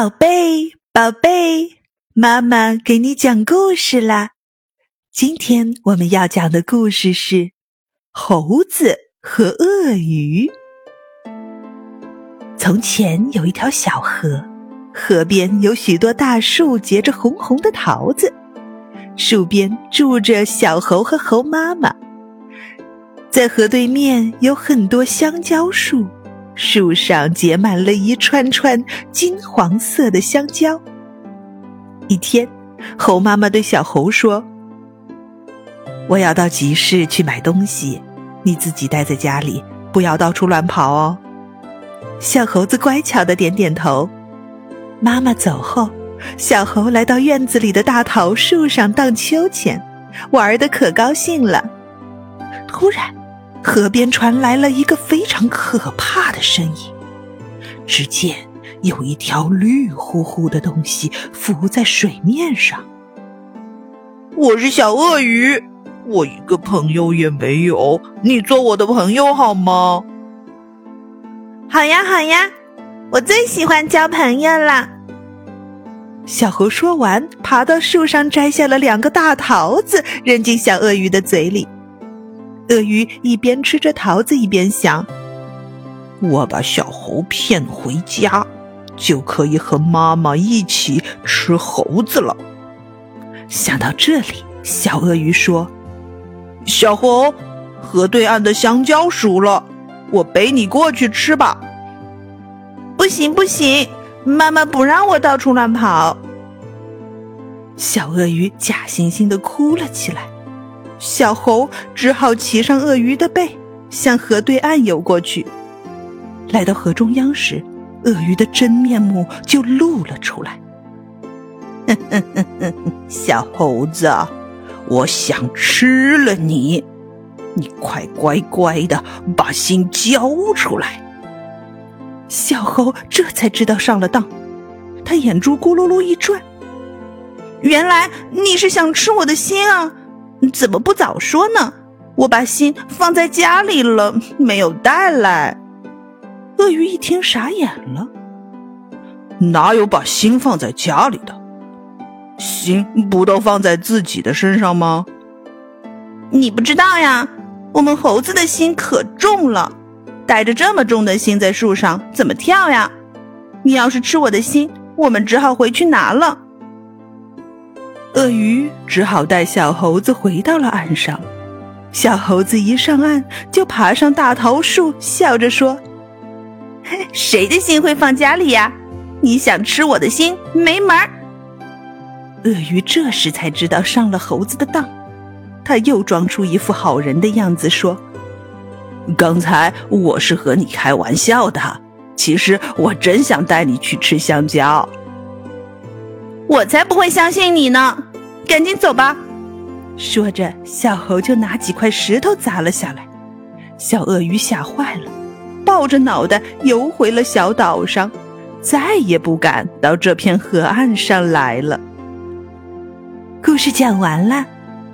宝贝，宝贝，妈妈给你讲故事啦。今天我们要讲的故事是《猴子和鳄鱼》。从前有一条小河，河边有许多大树结着红红的桃子，树边住着小猴和猴妈妈。在河对面有很多香蕉树，树上结满了一串串金黄色的香蕉。一天，猴妈妈对小猴说：“我要到集市去买东西，你自己待在家里，不要到处乱跑哦。”小猴子乖巧地点点头。妈妈走后，小猴来到院子里的大桃树上荡秋千，玩得可高兴了。突然，河边传来了一个非常可怕的声音，只见有一条绿乎乎的东西浮在水面上。我是小鳄鱼，我一个朋友也没有，你做我的朋友好吗？好呀好呀，我最喜欢交朋友了。小猴说完，爬到树上摘下了两个大桃子，扔进小鳄鱼的嘴里。鳄鱼一边吃着桃子，一边想：我把小猴骗回家，就可以和妈妈一起吃猴子了。想到这里，小鳄鱼说：小猴，河对岸的香蕉熟了，我背你过去吃吧。不行不行，妈妈不让我到处乱跑。小鳄鱼假惺惺地哭了起来。小猴只好骑上鳄鱼的背，向河对岸游过去。来到河中央时，鳄鱼的真面目就露了出来。小猴子，我想吃了你，你快乖乖的把心交出来。小猴这才知道上了当，他眼珠咕噜噜一转，原来你是想吃我的心啊，怎么不早说呢？我把心放在家里了，没有带来。鳄鱼一听傻眼了，哪有把心放在家里的？心不都放在自己的身上吗？你不知道呀，我们猴子的心可重了，带着这么重的心在树上怎么跳呀？你要是吃我的心，我们只好回去拿了。鳄鱼只好带小猴子回到了岸上。小猴子一上岸就爬上大桃树，笑着说：谁的心会放家里呀？你想吃我的心，没门儿！鳄鱼这时才知道上了猴子的当，他又装出一副好人的样子说：刚才我是和你开玩笑的，其实我真想带你去吃香蕉。我才不会相信你呢，赶紧走吧。说着，小猴就拿几块石头砸了下来。小鳄鱼吓坏了，抱着脑袋游回了小岛上，再也不敢到这片河岸上来了。故事讲完了，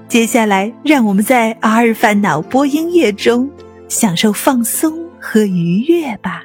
接下来让我们在阿尔法脑波音乐中享受放松和愉悦吧。